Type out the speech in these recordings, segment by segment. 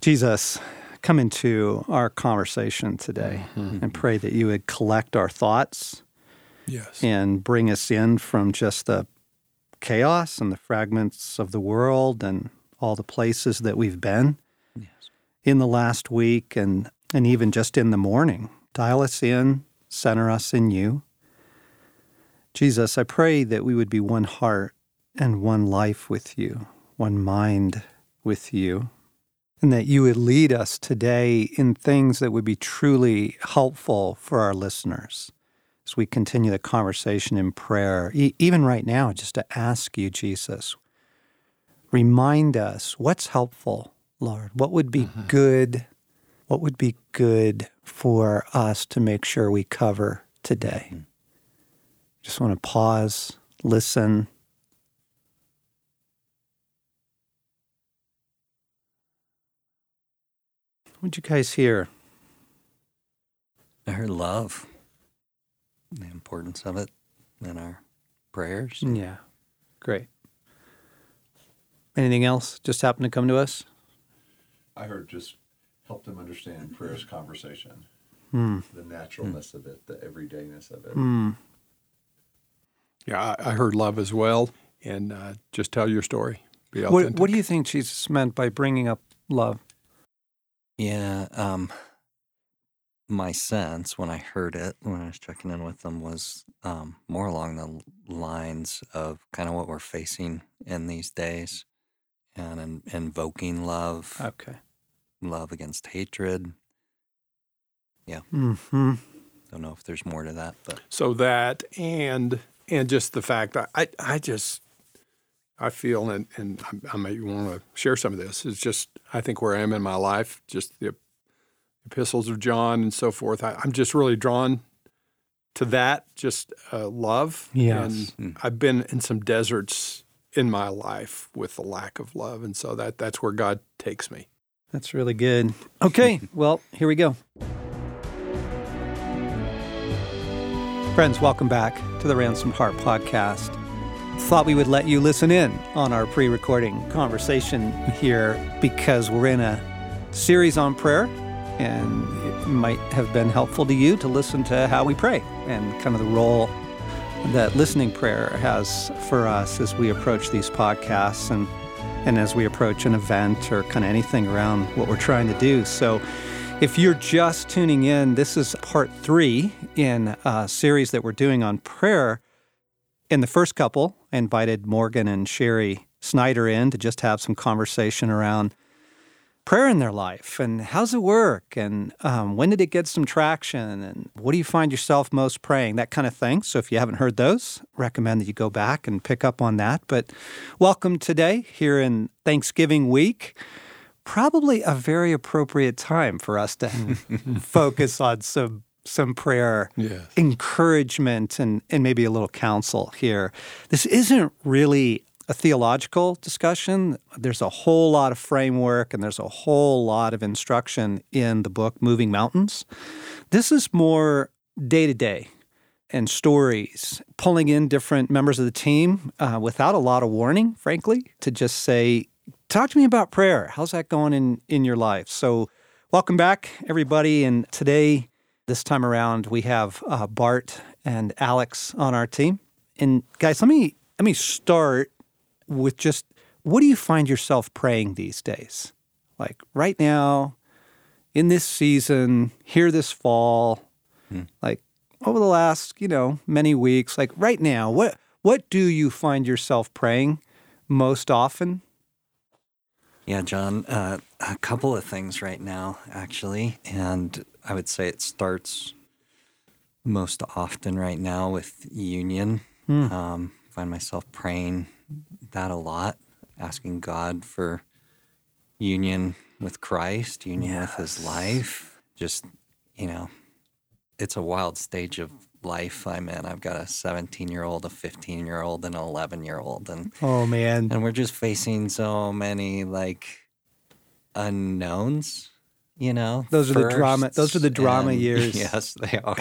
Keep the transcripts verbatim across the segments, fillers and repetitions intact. Jesus, come into our conversation today mm-hmm. and pray that you would collect our thoughts yes. and bring us in from just the chaos and the fragments of the world and all the places that we've been yes. in the last week and, and even just in the morning. Dial us in, center us in you. Jesus, I pray that we would be one heart and one life with you, one mind with you, and that you would lead us today in things that would be truly helpful for our listeners as we continue the conversation in prayer. E- even right now, just to ask you, Jesus, remind us what's helpful, Lord. What would be uh-huh. good? What would be good for us to make sure we cover today? Mm-hmm. Just want to pause, listen. What'd you guys hear? I heard love, the importance of it in our prayers. Yeah, great. Anything else just happened to come to us? I heard just help them understand prayer's conversation, mm. the naturalness mm. of it, the everydayness of it. Mm. Yeah, I heard love as well, and uh, just tell your story. Be authentic. What, what do you think Jesus meant by bringing up love? Yeah, um, my sense when I heard it, when I was checking in with them, was um, more along the lines of kind of what we're facing in these days and in, invoking love. Okay. Love against hatred. Yeah. Mm-hmm. Don't know if there's more to that. But. So that and and just the fact that I, I just— I feel, and, and I may want to share some of this, it's just, I think where I am in my life, just the epistles of John and so forth, I, I'm just really drawn to that, just uh, love. Yes. And mm. I've been in some deserts in my life with the lack of love, and so that that's where God takes me. That's really good. Okay, well, here we go. Friends, welcome back to the Ransomed Heart Podcast. Thought we would let you listen in on our pre-recording conversation here because we're in a series on prayer, and it might have been helpful to you to listen to how we pray and kind of the role that listening prayer has for us as we approach these podcasts and, and as we approach an event or kind of anything around what we're trying to do. So if you're just tuning in, this is part three in a series that we're doing on prayer. In the first couple, I invited Morgan and Sherry Snyder in to just have some conversation around prayer in their life and how's it work and um, when did it get some traction and what do you find yourself most praying, that kind of thing. So if you haven't heard those, recommend that you go back and pick up on that. But welcome today here in Thanksgiving week. Probably a very appropriate time for us to focus on some some prayer, yes. encouragement, and, and maybe a little counsel here. This isn't really a theological discussion. There's a whole lot of framework, and there's a whole lot of instruction in the book Moving Mountains. This is more day-to-day and stories, pulling in different members of the team uh, without a lot of warning, frankly, to just say, talk to me about prayer. How's that going in, in your life? So welcome back, everybody, and today— this time around, we have uh, Bart and Alex on our team. And guys, let me let me start with just, what do you find yourself praying these days? Like right now, in this season, here this fall, hmm. like over the last, you know, many weeks, like right now, what what do you find yourself praying most often? Yeah, John, uh, a couple of things right now, actually, and I would say it starts most often right now with union. Mm. Um, I find myself praying that a lot, asking God for union with Christ, union yes. with his life. Just, you know, it's a wild stage of life I'm in. I've got a seventeen-year-old, a fifteen-year-old, and an eleven-year-old. And, oh, man. And we're just facing so many, like, unknowns. You know, those are the drama. Those are the drama and, years. Yes, they are.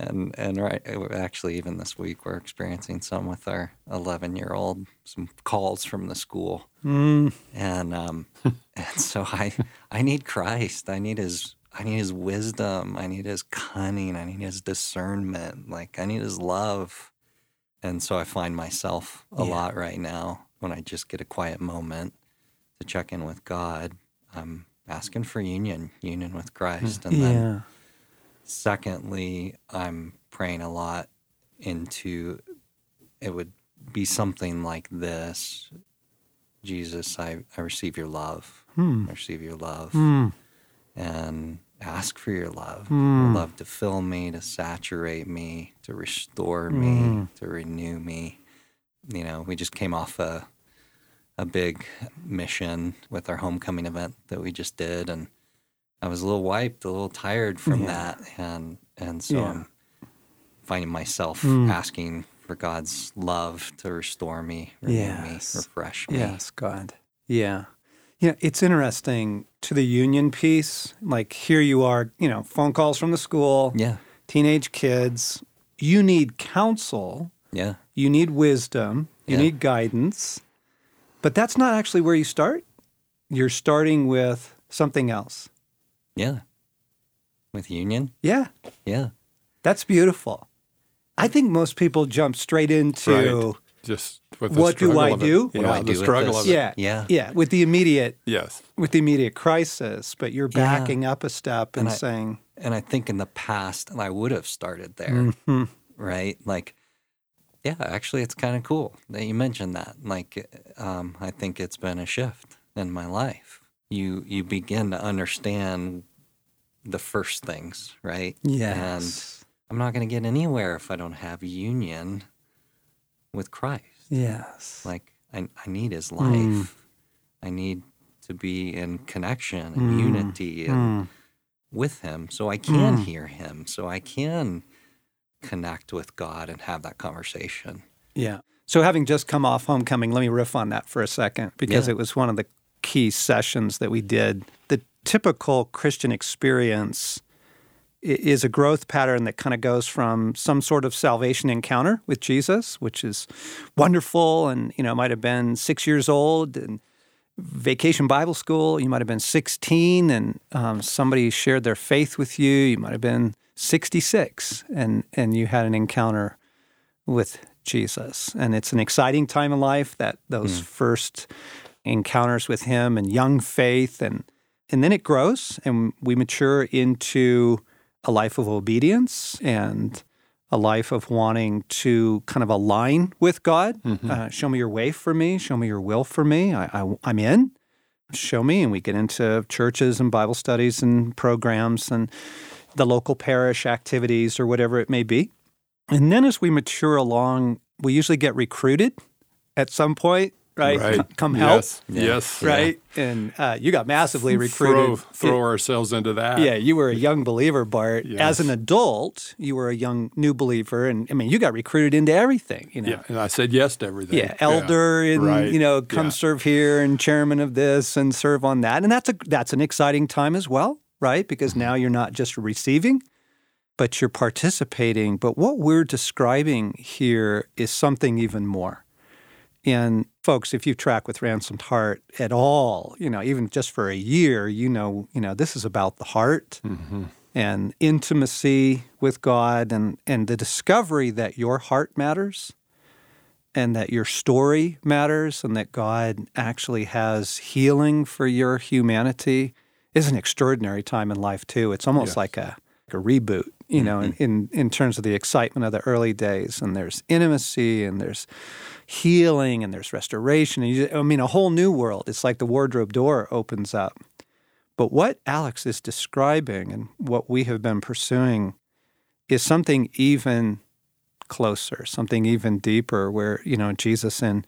And and right, actually, even this week, we're experiencing some with our eleven-year-old, some calls from the school. Mm. And um, and so I I need Christ. I need his I need his wisdom. I need his cunning. I need his discernment. Like, I need his love. And so I find myself a yeah. lot right now when I just get a quiet moment to check in with God. I'm asking for union, union with Christ. And yeah. then... Secondly, I'm praying a lot into, it would be something like this: Jesus, I, I receive your love. Hmm. I receive your love. Hmm. And ask for your love. Hmm. Your love to fill me, to saturate me, to restore me, hmm. to renew me. You know, we just came off a, a big mission with our homecoming event that we just did, and I was a little wiped, a little tired from yeah. that, and and so yeah. I'm finding myself mm. asking for God's love to restore me, renew yes. me, refresh me. Yes, God. Yeah. Yeah, it's interesting, to the union piece, like here you are, you know, phone calls from the school, yeah. teenage kids. You need counsel. Yeah. You need wisdom. You yeah. need guidance. But that's not actually where you start. You're starting with something else. Yeah. With union? Yeah. Yeah. That's beautiful. I think most people jump straight into right. just with the what do I do? Yeah, what do I do? The struggle of it. Yeah. Yeah. Yeah. With the immediate yes. With the immediate crisis, but you're backing yeah. up a step and, and I, saying and I think in the past I would have started there. Mm-hmm. Right? Like, yeah, actually it's kind of cool that you mentioned that. Like um, I think it's been a shift in my life. You you begin to understand the first things, right? Yes. And I'm not going to get anywhere if I don't have union with Christ. Yes. Like, I, I need his life. Mm. I need to be in connection and mm. unity and mm. with him, so I can mm. hear him, so I can connect with God and have that conversation. Yeah. So having just come off homecoming, let me riff on that for a second, because yeah. it was one of the key sessions that we did. The typical Christian experience is a growth pattern that kind of goes from some sort of salvation encounter with Jesus, which is wonderful, and, you know, might have been six years old, and vacation Bible school, you might have been sixteen, and um, somebody shared their faith with you, you might have been sixty-six, and, and you had an encounter with Jesus. And it's an exciting time in life, that those mm. first encounters with him and young faith, and and then it grows, and we mature into a life of obedience and a life of wanting to kind of align with God. Mm-hmm. Uh, show me your way for me. Show me your will for me. I, I, I'm in. Show me. And we get into churches and Bible studies and programs and the local parish activities or whatever it may be. And then as we mature along, we usually get recruited at some point. Right? right? Come help. Yes. Yeah. yes. Right? Yeah. And uh, you got massively recruited. Throw, throw it, ourselves into that. Yeah, you were a young believer, Bart. Yes. As an adult, you were a young new believer. And, I mean, you got recruited into everything, you know. Yeah, and I said yes to everything. Yeah, elder yeah. and, right. you know, come yeah. serve here and chairman of this and serve on that. And that's a that's an exciting time as well, right? Because mm-hmm. now you're not just receiving, but you're participating. But what we're describing here is something even more. And folks, if you track with Ransomed Heart at all, you know, even just for a year, you know, you know, this is about the heart mm-hmm. and intimacy with God, and, and the discovery that your heart matters, and that your story matters, and that God actually has healing for your humanity is an extraordinary time in life too. It's almost yes. like a like a reboot. You know, in, in, in terms of the excitement of the early days, and there's intimacy, and there's healing, and there's restoration. And you, I mean, a whole new world. It's like the wardrobe door opens up. But what Alex is describing and what we have been pursuing is something even closer, something even deeper, where, you know, Jesus in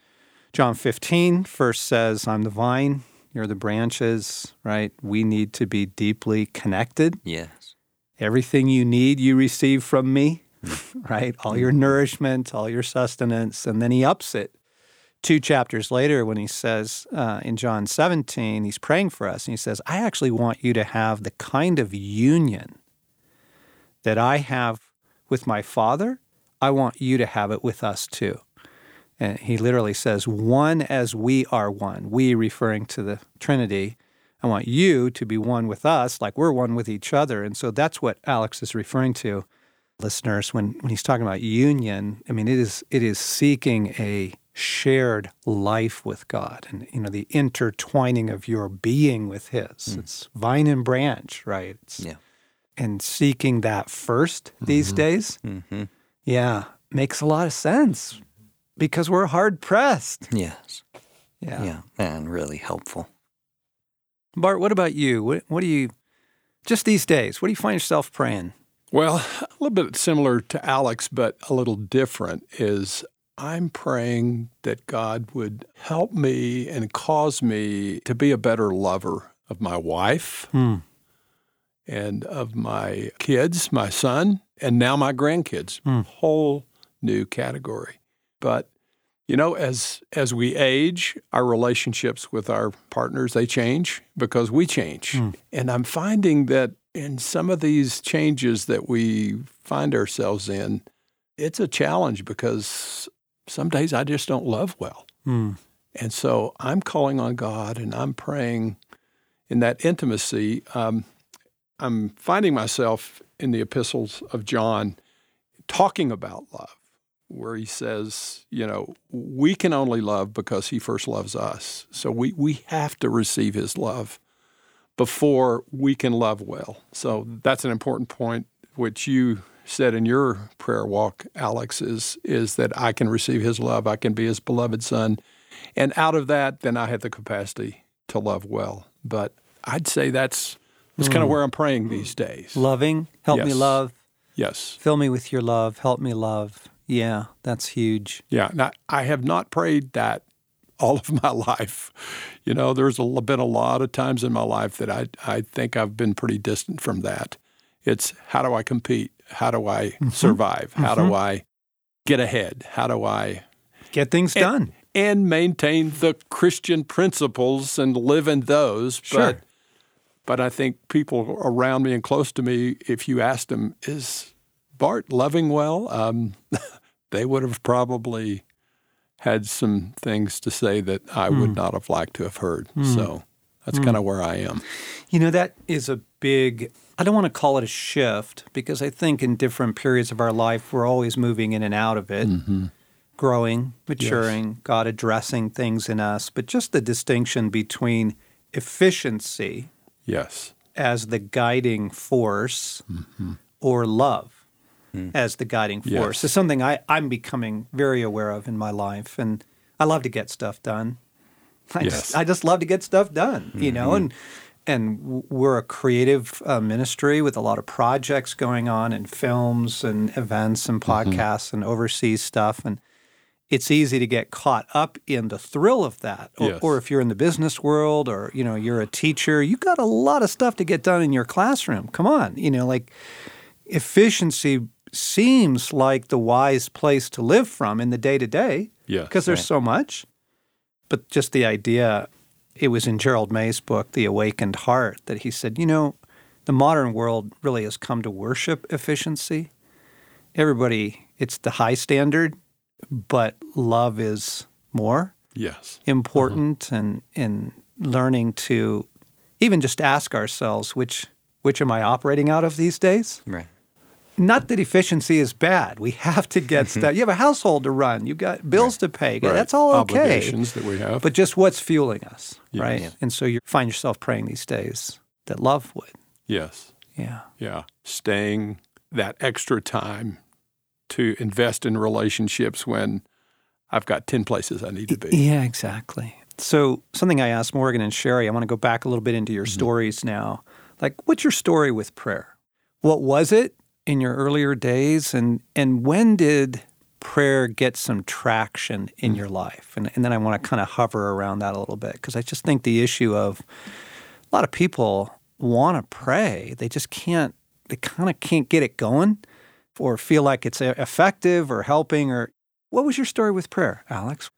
John fifteen first says, I'm the vine, you're the branches, right? We need to be deeply connected. Yeah. Everything you need, you receive from me, right? All your nourishment, all your sustenance. And then he ups it two chapters later when he says uh, in John seventeen, he's praying for us, and he says, I actually want you to have the kind of union that I have with my Father, I want you to have it with us too. And he literally says, one as we are one, we referring to the Trinity. I want you to be one with us like we're one with each other. And so that's what Alex is referring to, listeners, when, when he's talking about union. I mean, it is it is seeking a shared life with God and, you know, the intertwining of your being with his. Mm. It's vine and branch, right? It's, yeah. And seeking that first mm-hmm. these days, mm-hmm. yeah, makes a lot of sense because we're hard-pressed. Yes. Yeah. Yeah, and really helpful. Bart, what about you? What, what do you, just these days, what do you find yourself praying? Well, a little bit similar to Alex, but a little different, is I'm praying that God would help me and cause me to be a better lover of my wife hmm. and of my kids, my son, and now my grandkids, hmm. whole new category. But you know, as as we age, our relationships with our partners, they change because we change. Mm. And I'm finding that in some of these changes that we find ourselves in, it's a challenge because some days I just don't love well. Mm. And so I'm calling on God and I'm praying in that intimacy. Um, I'm finding myself in the epistles of John talking about love, where he says, you know, we can only love because he first loves us. So we, we have to receive his love before we can love well. So that's an important point, which you said in your prayer walk, Alex, is, is that I can receive his love, I can be his beloved son. And out of that, then I have the capacity to love well. But I'd say that's, that's mm. kind of where I'm praying these days. Loving, help yes. me love. Yes. Fill me with your love, help me love. Yeah, that's huge. Yeah, now, I have not prayed that all of my life. You know, there's a, been a lot of times in my life that I, I think I've been pretty distant from that. It's how do I compete? How do I mm-hmm. survive? How mm-hmm. do I get ahead? How do I get things and, done? And maintain the Christian principles and live in those. Sure. But, but I think people around me and close to me, if you asked them, is Bart loving well? Um, they would have probably had some things to say that I mm. would not have liked to have heard. Mm. So that's mm. kind of where I am. You know, that is a big, I don't want to call it a shift, because I think in different periods of our life, we're always moving in and out of it, mm-hmm. growing, maturing, yes. God addressing things in us, but just the distinction between efficiency yes. as the guiding force mm-hmm. or love. As the guiding force. Yes. It's something I, I'm becoming very aware of in my life. And I love to get stuff done. I, yes. just, I just love to get stuff done, mm-hmm. you know. And and we're a creative uh, ministry with a lot of projects going on and films and events and podcasts mm-hmm. and overseas stuff. And it's easy to get caught up in the thrill of that. Or, yes. or if you're in the business world or, you know, you're a teacher, you got a lot of stuff to get done in your classroom. Come on, you know, like efficiency seems like the wise place to live from in the day-to-day because yes, there's right. so much. But just the idea, it was in Gerald May's book, The Awakened Heart, that he said, you know, the modern world really has come to worship efficiency. Everybody, it's the high standard, but love is more yes. important mm-hmm. and, and learning to even just ask ourselves, which which am I operating out of these days? Right. Not that efficiency is bad. We have to get stuff. You have a household to run. You've got bills right. to pay. Right. That's all okay. Obligations that we have. But just what's fueling us, yes. right? Yeah. And so you find yourself praying these days that love would. Yes. Yeah. Yeah. Staying that extra time to invest in relationships when I've got ten places I need to be. Yeah, exactly. So something I asked Morgan and Sherry, I want to go back a little bit into your mm-hmm. stories now. Like, what's your story with prayer? What was it in your earlier days, and and when did prayer get some traction in your life? And, and then I want to kind of hover around that a little bit, because I just think the issue of a lot of people want to pray. They just can't, they kind of can't get it going or feel like it's effective or helping. Or what was your story with prayer, Alex?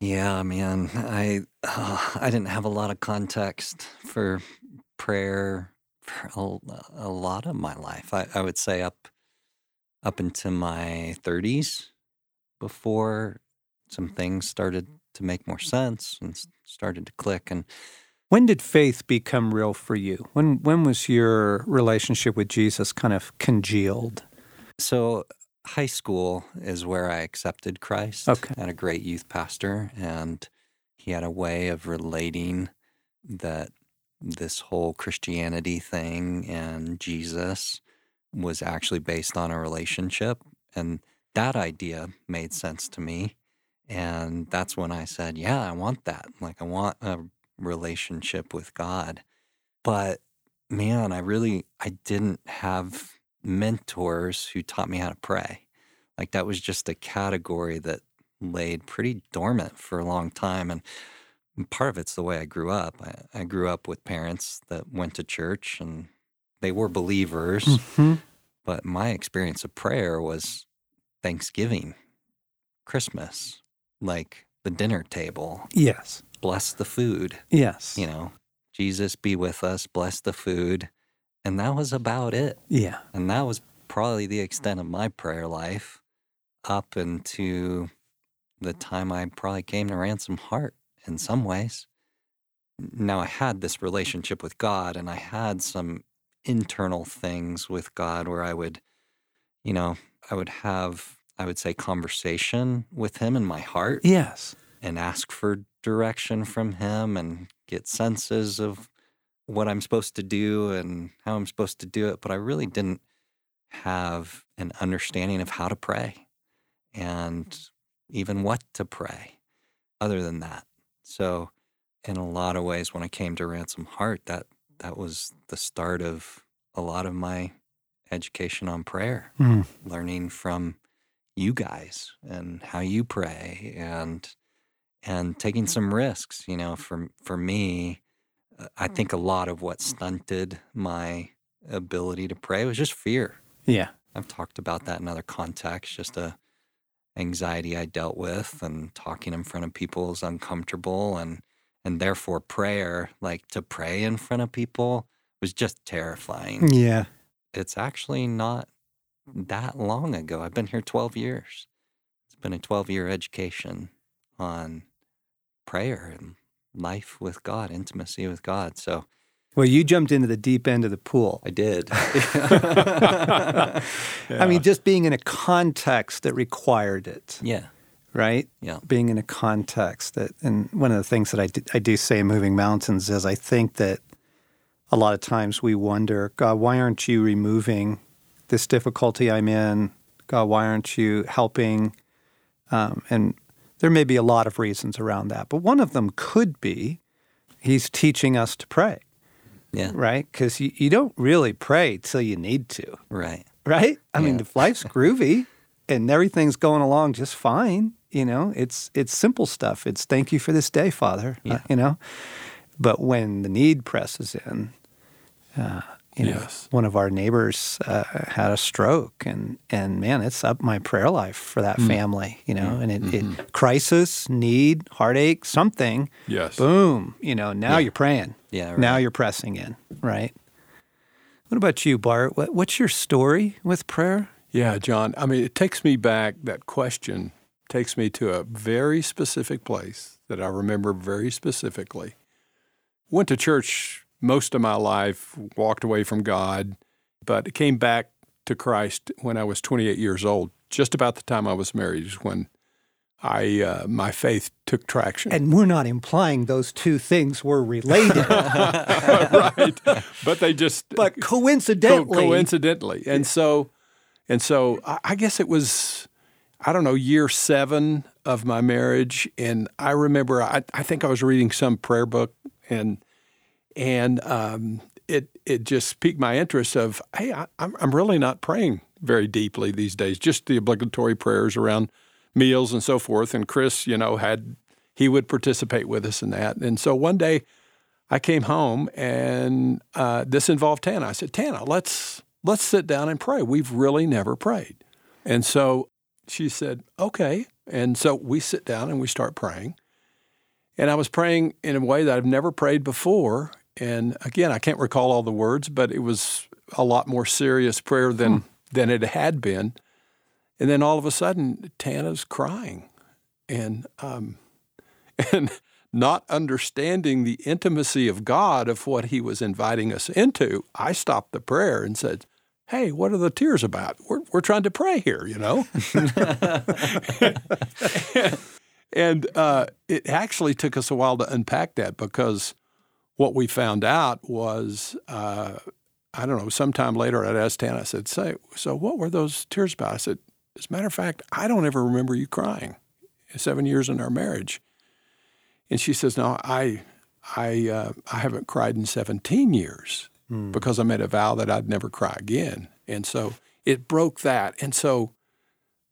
Yeah, man, I, uh, I didn't have a lot of context for prayer for a, a lot of my life. I, I would say up up into my thirties before some things started to make more sense and started to click. And when did faith become real for you? When when was your relationship with Jesus kind of congealed? So high school is where I accepted Christ. Okay. I had a great youth pastor, and he had a way of relating that this whole Christianity thing and Jesus was actually based on a relationship. And that idea made sense to me. And that's when I said, yeah, I want that. Like, I want a relationship with God. But man, I really, I didn't have mentors who taught me how to pray. Like, that was just a category that laid pretty dormant for a long time. And part of it's the way I grew up. I, I grew up with parents that went to church, and they were believers. Mm-hmm. But my experience of prayer was Thanksgiving, Christmas, like the dinner table. Yes. Bless the food. Yes. You know, Jesus be with us, bless the food. And that was about it. Yeah. And that was probably the extent of my prayer life up into the time I probably came to Ransomed Heart in some ways. Now, I had this relationship with God, and I had some internal things with God where I would, you know, I would have, I would say, conversation with him in my heart. Yes. And ask for direction from him and get senses of what I'm supposed to do and how I'm supposed to do it. But I really didn't have an understanding of how to pray and even what to pray other than that. So in a lot of ways, when I came to Ransomed Heart, that that was the start of a lot of my education on prayer, mm. learning from you guys and how you pray and and taking some risks. You know, for for me, I think a lot of what stunted my ability to pray was just fear. Yeah. I've talked about that in other contexts, just a anxiety I dealt with, and talking in front of people is uncomfortable, and and therefore prayer, like to pray in front of people, was just terrifying. Yeah. It's actually not that long ago. I've been here twelve years. It's been a twelve-year education on prayer and life with God, intimacy with God. So, well, you jumped into the deep end of the pool. I did. yeah. I mean, just being in a context that required it. Yeah. Right? Yeah. Being in a context that, and one of the things that I do, I do say in Moving Mountains is I think that a lot of times we wonder, God, why aren't you removing this difficulty I'm in? God, why aren't you helping? Um, and there may be a lot of reasons around that, but one of them could be he's teaching us to pray, yeah, right? Because you, you don't really pray till you need to. Right. Right? I yeah. mean, if life's groovy and everything's going along just fine, you know, it's it's simple stuff. It's thank you for this day, Father, yeah. uh, you know? But when the need presses in, uh, you yes. know, one of our neighbors uh, had a stroke, and, and man, it's up my prayer life for that mm. family, you know, yeah. and it, mm-hmm. it crisis, need, heartache, something, yes, boom, you know, now yeah. you're praying, yeah, right. now you're pressing in, right? What about you, Bart? What, what's your story with prayer? Yeah, John, I mean, it takes me back, that question takes me to a very specific place that I remember very specifically. Went to church most of my life, walked away from God, but came back to Christ when I was twenty-eight years old, just about the time I was married is when I uh, my faith took traction. And we're not implying those two things were related. Right. But they just— But coincidentally. Co- coincidentally. And yeah. so, and so I, I guess it was, I don't know, year seven of my marriage, and I remember, I, I think I was reading some prayer book, and— And um, it it just piqued my interest of, hey, I, I'm I'm really not praying very deeply these days, just the obligatory prayers around meals and so forth. And Chris, you know, had he would participate with us in that. And so one day I came home, and uh, this involved Tana. I said, Tana, let's let's sit down and pray. We've really never prayed. And so she said, okay. And so we sit down and we start praying. And I was praying in a way that I've never prayed before. And again, I can't recall all the words, but it was a lot more serious prayer than, hmm. than it had been. And then all of a sudden, Tana's crying and um, and not understanding the intimacy of God of what he was inviting us into. I stopped the prayer and said, hey, what are the tears about? We're, we're trying to pray here, you know? And uh, it actually took us a while to unpack that, because what we found out was, uh, I don't know, sometime later I'd asked Tana, I said, "Say, so what were those tears about?" I said, as a matter of fact, I don't ever remember you crying seven years in our marriage. And she says, no, I I, uh, I haven't cried in seventeen years mm. because I made a vow that I'd never cry again. And so it broke that. And so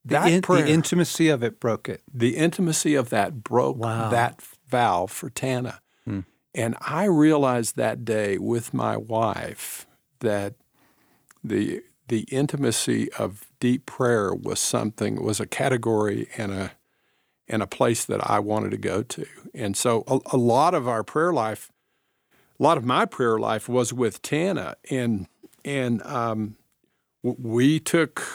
that the in, prayer— The intimacy of it broke it. The intimacy of that broke wow. that vow for Tana. Mm. And I realized that day with my wife that the the intimacy of deep prayer was something, was a category and a and a place that I wanted to go to. And so a, a lot of our prayer life, a lot of my prayer life was with Tana, and and um, we took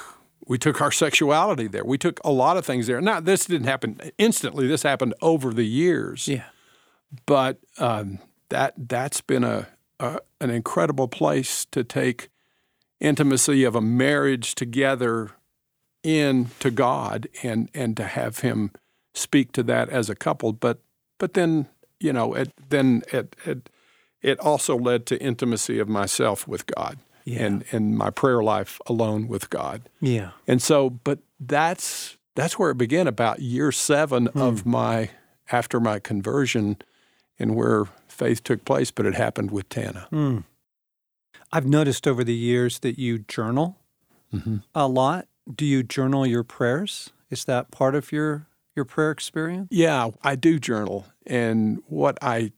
we took our sexuality there. We took a lot of things there. Now, this didn't happen instantly. This happened over the years. Yeah. But um, that that's been a, a an incredible place to take intimacy of a marriage together in to God and and to have him speak to that as a couple. But but then you know it then it it, it also led to intimacy of myself with God yeah. and and my prayer life alone with God. Yeah. And so, but that's that's where it began, about year seven hmm. of my. after my conversion and where faith took place, but it happened with Tana. Mm. I've noticed over the years that you journal mm-hmm. a lot. Do you journal your prayers? Is that part of your, your prayer experience? Yeah, I do journal. And what I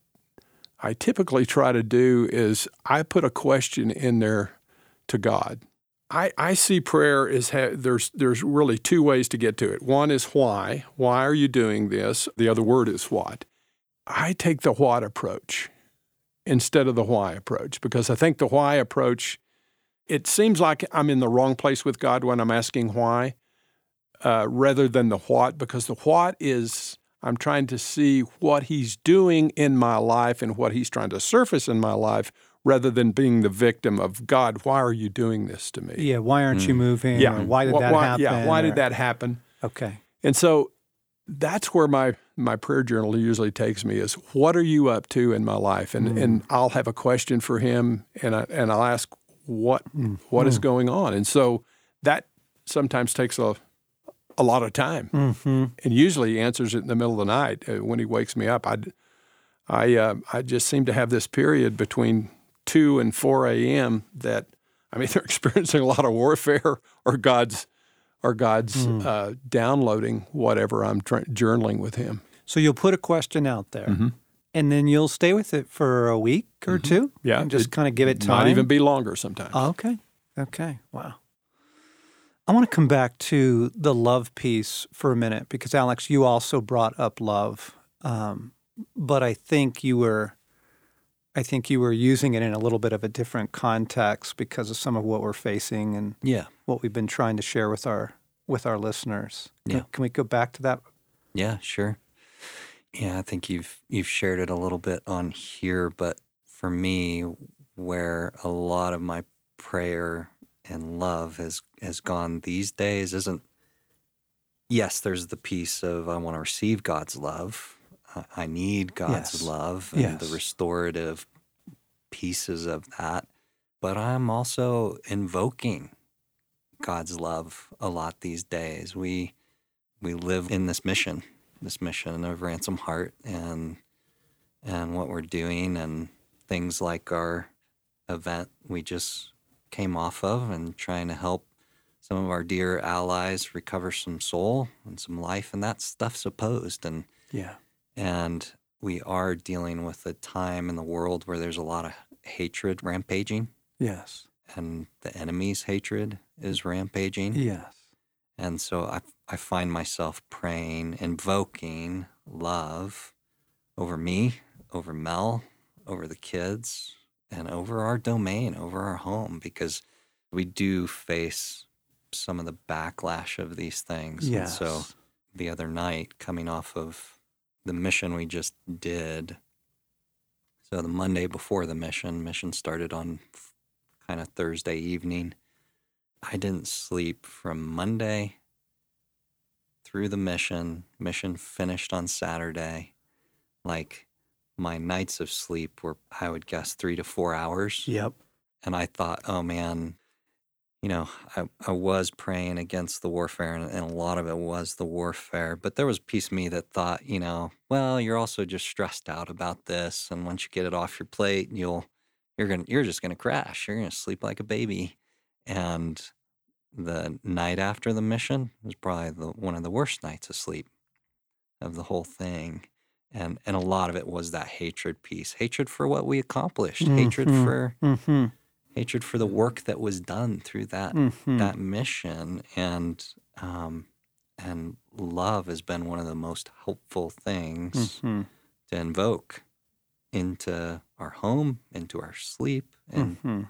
I typically try to do is I put a question in there to God. I, I see prayer as ha- there's there's really two ways to get to it. One is why. Why are you doing this? The other word is what. I take the what approach instead of the why approach, because I think the why approach, it seems like I'm in the wrong place with God when I'm asking why uh, rather than the what, because the what is I'm trying to see what he's doing in my life and what he's trying to surface in my life, rather than being the victim of, God, why are you doing this to me? Yeah, why aren't mm. you moving? Yeah. Or why did that why, happen? Yeah, why or... did that happen? Okay. And so that's where my, my prayer journal usually takes me, is what are you up to in my life? And mm. and I'll have a question for him, and, I, and I'll ask what mm. what mm. is going on. And so that sometimes takes a, a lot of time, mm-hmm. and usually he answers it in the middle of the night. When he wakes me up, I, I, uh, I just seem to have this period between two and four a.m. that I'm either experiencing a lot of warfare or God's or God's mm. uh, downloading whatever I'm tra- journaling with him. So you'll put a question out there, mm-hmm. and then you'll stay with it for a week or mm-hmm. two? Yeah. And just kind of give it time? Might even be longer sometimes. Oh, okay. Okay. Wow. I want to come back to the love piece for a minute, because, Alex, you also brought up love, um, but I think you were— I think you were using it in a little bit of a different context because of some of what we're facing and yeah. what we've been trying to share with our with our listeners. Can, yeah. can we go back to that? Yeah, sure. Yeah, I think you've you've shared it a little bit on here, but for me, where a lot of my prayer and love has, has gone these days isn't— yes, there's the piece of I want to receive God's love. I need God's yes. love and yes. the restorative pieces of that. But I'm also invoking God's love a lot these days. We we live in this mission, this mission of Ransomed Heart and and what we're doing, and things like our event we just came off of, and trying to help some of our dear allies recover some soul and some life, and that stuff's opposed. And yeah. And we are dealing with a time in the world where there's a lot of hatred rampaging. Yes. And the enemy's hatred is rampaging. Yes. And so I I find myself praying, invoking love over me, over Mel, over the kids, and over our domain, over our home, because we do face some of the backlash of these things. Yes. And so the other night, coming off of the mission we just did, so the Monday before the mission, mission started on kind of Thursday evening. I didn't sleep from Monday through the mission. Mission finished on Saturday. Like, my nights of sleep were, I would guess, three to four hours. Yep. And I thought, oh, man, you know, I, I was praying against the warfare, and, and a lot of it was the warfare. But there was a piece of me that thought, you know, well, you're also just stressed out about this, and once you get it off your plate, you'll, you're gonna, you're just gonna crash. You're gonna sleep like a baby. And the night after the mission was probably the, one of the worst nights of sleep of the whole thing. And and a lot of it was that hatred piece, hatred for what we accomplished, mm-hmm. hatred for mm-hmm. hatred for the work that was done through that mm-hmm. that mission. And um, and love has been one of the most helpful things mm-hmm. to invoke into our home, into our sleep, and mm-hmm.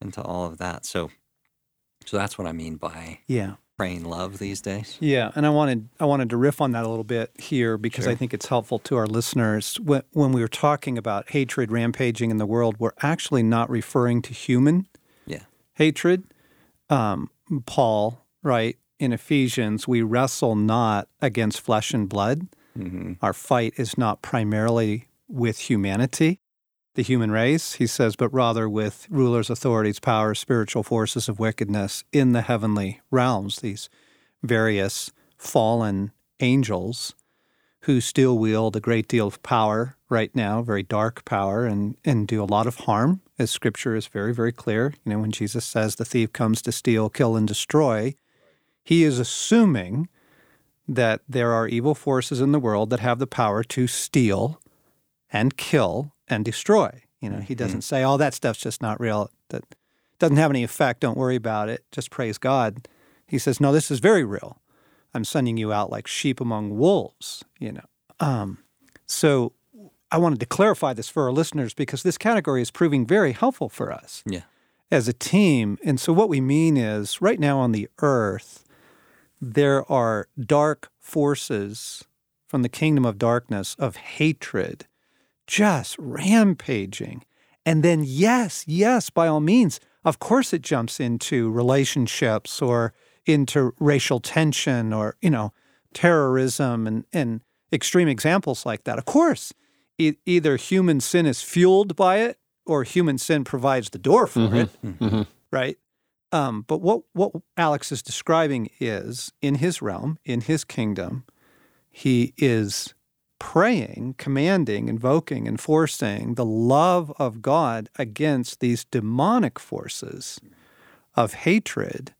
into all of that. So so that's what I mean by yeah. praying love these days. Yeah, and I wanted I wanted to riff on that a little bit here because sure. I think it's helpful to our listeners. When, when we were talking about hatred rampaging in the world, we're actually not referring to human yeah. hatred. Um, Paul, right, in Ephesians, we wrestle not against flesh and blood. Mm-hmm. Our fight is not primarily with humanity, the human race, he says, but rather with rulers, authorities, powers, spiritual forces of wickedness in the heavenly realms, these various fallen angels who still wield a great deal of power right now, very dark power, and, and do a lot of harm, as Scripture is very, very clear. You know, when Jesus says the thief comes to steal, kill, and destroy, he is assuming that there are evil forces in the world that have the power to steal and kill and destroy. You know, he doesn't mm-hmm. say, oh, that stuff's just not real. That doesn't have any effect. Don't worry about it. Just praise God. He says, no, this is very real. I'm sending you out like sheep among wolves, you know. Um, so I wanted to clarify this for our listeners because this category is proving very helpful for us yeah. as a team. And so what we mean is right now on the earth, there are dark forces from the kingdom of darkness of hatred just rampaging. And then, yes, yes, by all means, of course it jumps into relationships or into racial tension or, you know, terrorism and, and extreme examples like that. Of course, it, either human sin is fueled by it or human sin provides the door for mm-hmm. it, mm-hmm. right? Um, but what, what Alex is describing is, in his realm, in his kingdom, he is praying, commanding, invoking, enforcing the love of God against these demonic forces of hatred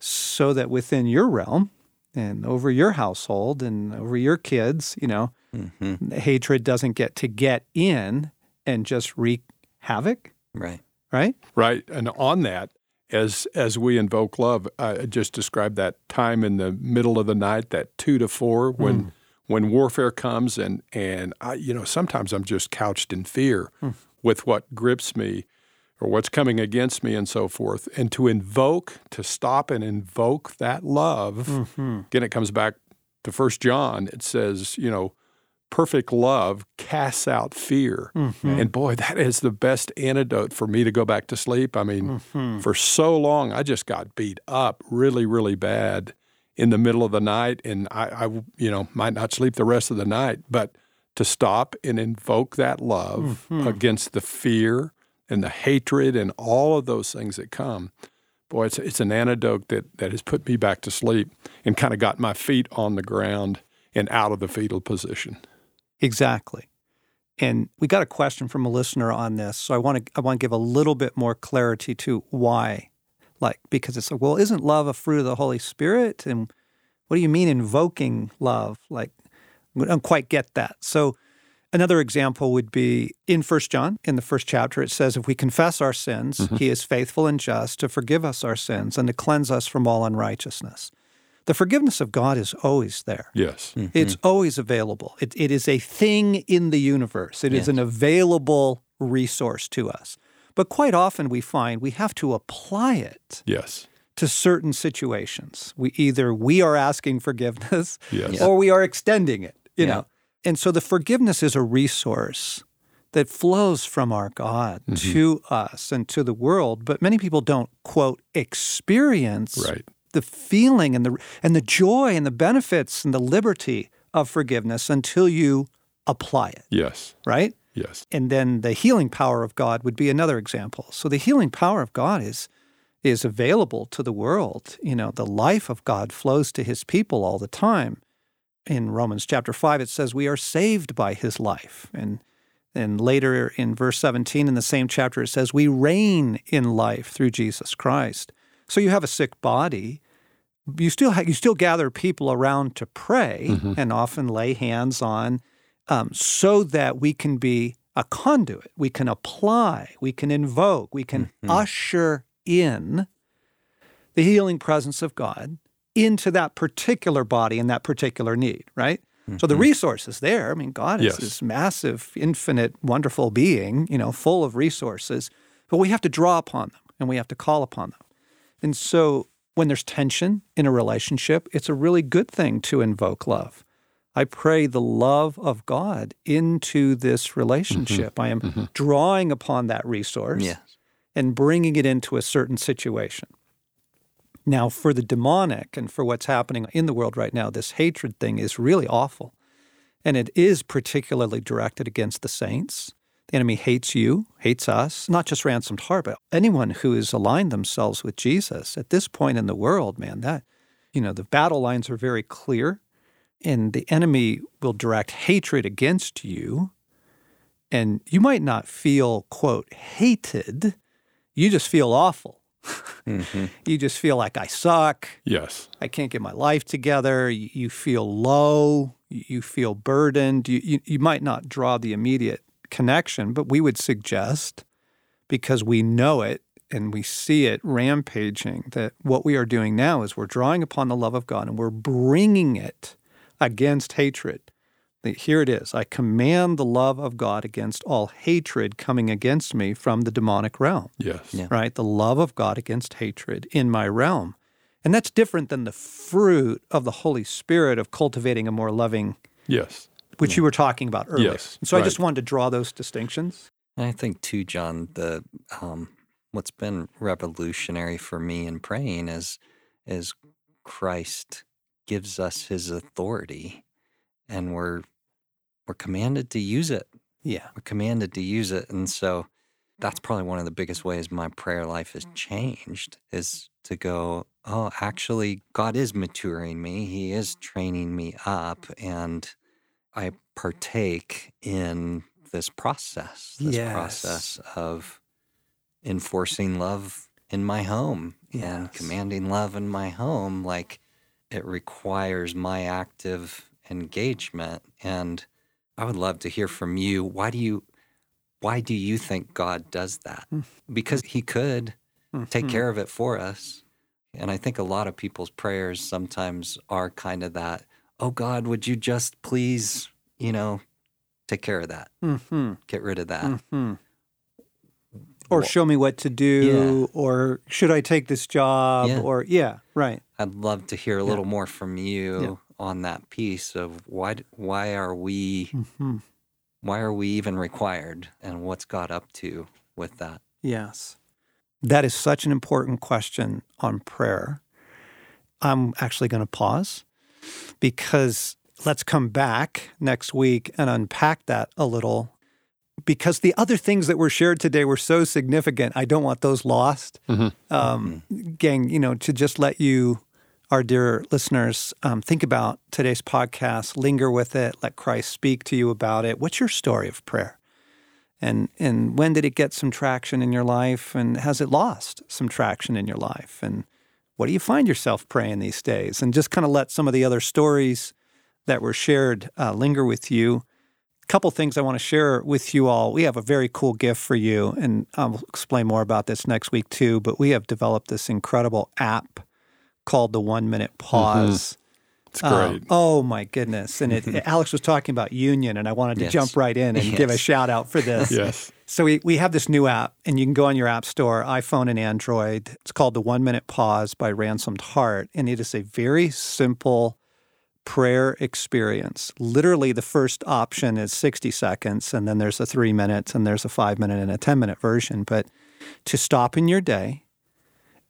so that within your realm and over your household and over your kids, you know, mm-hmm. hatred doesn't get to get in and just wreak havoc. Right. Right? Right. And on that, as as we invoke love, I just described that time in the middle of the night, that two to four when mm. when warfare comes, and, and I, you know, sometimes I'm just couched in fear mm. with what grips me or what's coming against me and so forth. And to invoke, to stop and invoke that love, mm-hmm. again, it comes back to First John. It says, you know, perfect love casts out fear. Mm-hmm. And boy, that is the best antidote for me to go back to sleep. I mean, mm-hmm. for so long, I just got beat up really, really bad in the middle of the night, and I, I, you know, might not sleep the rest of the night, but to stop and invoke that love mm-hmm. against the fear and the hatred and all of those things that come, boy, it's it's an antidote that, that has put me back to sleep and kind of got my feet on the ground and out of the fetal position. Exactly. And we got a question from a listener on this, so I want to I want to give a little bit more clarity to why. Like, because it's like, well, isn't love a fruit of the Holy Spirit? And what do you mean invoking love? Like, I don't quite get that. So another example would be in First John, in the first chapter, it says, if we confess our sins, mm-hmm. he is faithful and just to forgive us our sins and to cleanse us from all unrighteousness. The forgiveness of God is always there. Yes. Mm-hmm. It's always available. It, it is a thing in the universe. It yes. is an available resource to us. But quite often we find we have to apply it yes. to certain situations. We either we are asking forgiveness yes. or we are extending it, you yeah. know. And so the forgiveness is a resource that flows from our God mm-hmm. to us and to the world, but many people don't, quote, experience right. the feeling and the and the joy and the benefits and the liberty of forgiveness until you apply it. Yes. Right? Yes. And then the healing power of God would be another example. So the healing power of God is is available to the world. You know, the life of God flows to his people all the time. In Romans chapter five, it says we are saved by his life. And and later in verse seventeen in the same chapter, it says we reign in life through Jesus Christ. So you have a sick body. You still ha- you still gather people around to pray mm-hmm. and often lay hands on um, so that we can be a conduit. We can apply. We can invoke. We can mm-hmm. usher in the healing presence of God into that particular body and that particular need, right? Mm-hmm. So the resource is there. I mean, God is yes. this massive, infinite, wonderful being, you know, full of resources, but we have to draw upon them and we have to call upon them. And so when there's tension in a relationship, it's a really good thing to invoke love. I pray the love of God into this relationship. Mm-hmm. I am mm-hmm. drawing upon that resource. Yes. And bringing it into a certain situation. Now, for the demonic and for what's happening in the world right now, this hatred thing is really awful. And it is particularly directed against the saints. The enemy hates you, hates us, not just Ransomed Heart, but anyone who has aligned themselves with Jesus. At this point in the world, man, that, you know, the battle lines are very clear, and the enemy will direct hatred against you. And you might not feel, quote, hated. You just feel awful. mm-hmm. You just feel like I suck. Yes. I can't get my life together. You, you feel low. You feel burdened. You, you you might not draw the immediate connection, but we would suggest, because we know it and we see it rampaging, that what we are doing now is we're drawing upon the love of God and we're bringing it against hatred. Here it is. I command the love of God against all hatred coming against me from the demonic realm. Yes. Yeah. Right? The love of God against hatred in my realm. And that's different than the fruit of the Holy Spirit of cultivating a more loving, yes, which yeah. you were talking about earlier. Yes. And so right. I just wanted to draw those distinctions. I think too, John, the um, what's been revolutionary for me in praying is is Christ gives us his authority, and we're We're commanded to use it. Yeah. We're commanded to use it. And so that's probably one of the biggest ways my prayer life has changed, is to go, oh, actually, God is maturing me. He is training me up, and I partake in this process, this yes. process of enforcing love in my home yes. and commanding love in my home. Like, it requires my active engagement. And I would love to hear from you. Why do you, why do you think God does that? Because he could mm-hmm. take care of it for us. And I think a lot of people's prayers sometimes are kind of that, oh, God, would you just please, you know, take care of that, mm-hmm. get rid of that. Mm-hmm. Or well, show me what to do, yeah. or should I take this job? Yeah. Or, yeah, right. I'd love to hear a little yeah. more from you. Yeah. on that piece of why why are we mm-hmm. why are we even required, and what's God up to with that? Yes. That is such an important question on prayer. I'm actually going to pause, because let's come back next week and unpack that a little, because the other things that were shared today were so significant. I don't want those lost. Mm-hmm. Um, mm-hmm. Gang, you know, to just let you, our dear listeners, um, think about today's podcast, linger with it, let Christ speak to you about it. What's your story of prayer? And and when did it get some traction in your life? And has it lost some traction in your life? And what do you find yourself praying these days? And just kind of let some of the other stories that were shared uh, linger with you. A couple things I want to share with you all. We have a very cool gift for you, and I'll explain more about this next week too, but we have developed this incredible app called the One Minute Pause. Mm-hmm. It's great. Uh, oh, my goodness. And it, Alex was talking about Union, and I wanted to yes. jump right in and yes. give a shout-out for this. Yes. So we, we have this new app, and you can go on your app store, iPhone and Android. It's called The One Minute Pause by Ransomed Heart, and it is a very simple prayer experience. Literally, the first option is sixty seconds, and then there's a three minutes, and there's a five minute and a ten minute version. But to stop in your day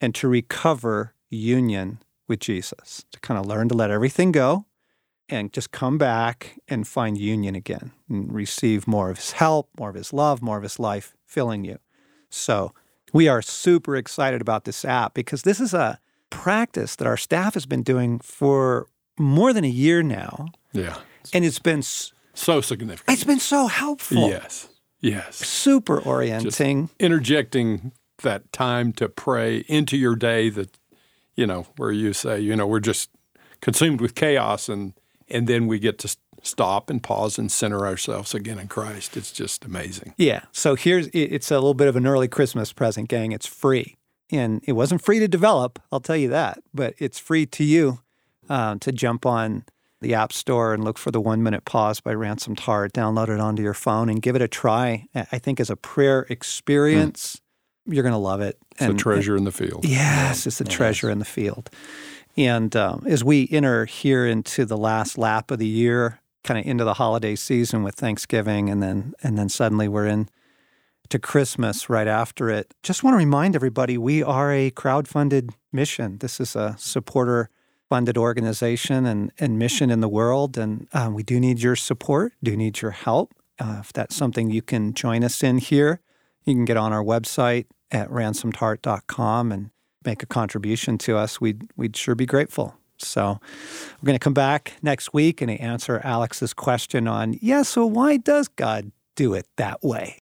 and to recover union with Jesus, to kind of learn to let everything go and just come back and find union again and receive more of his help, more of his love, more of his life filling you. So we are super excited about this app because this is a practice that our staff has been doing for more than a year now. Yeah. And it's been— S- so significant. It's been so helpful. Yes, yes. Super orienting. Just interjecting that time to pray into your day that, you know, where you say, you know, we're just consumed with chaos, and and then we get to stop and pause and center ourselves again in Christ. It's just amazing. Yeah. So here's, it's a little bit of an early Christmas present, gang. It's free. And it wasn't free to develop, I'll tell you that, but it's free to you uh, to jump on the App Store and look for the One Minute Pause by Ransomed Heart, download it onto your phone, and give it a try, I think, as a prayer experience. Mm. You're going to love it. And, it's a treasure and, in the field. Yes, it's a yes. treasure in the field. And um, as we enter here into the last lap of the year, kind of into the holiday season with Thanksgiving, and then and then suddenly we're in to Christmas right after it. Just want to remind everybody, we are a crowdfunded mission. This is a supporter-funded organization and, and mission in the world, and um, we do need your support, do need your help. Uh, if that's something you can join us in here, you can get on our website at ransomed heart dot com and make a contribution to us. We'd, we'd sure be grateful. So we're going to come back next week and answer Alex's question on, yeah, so why does God do it that way?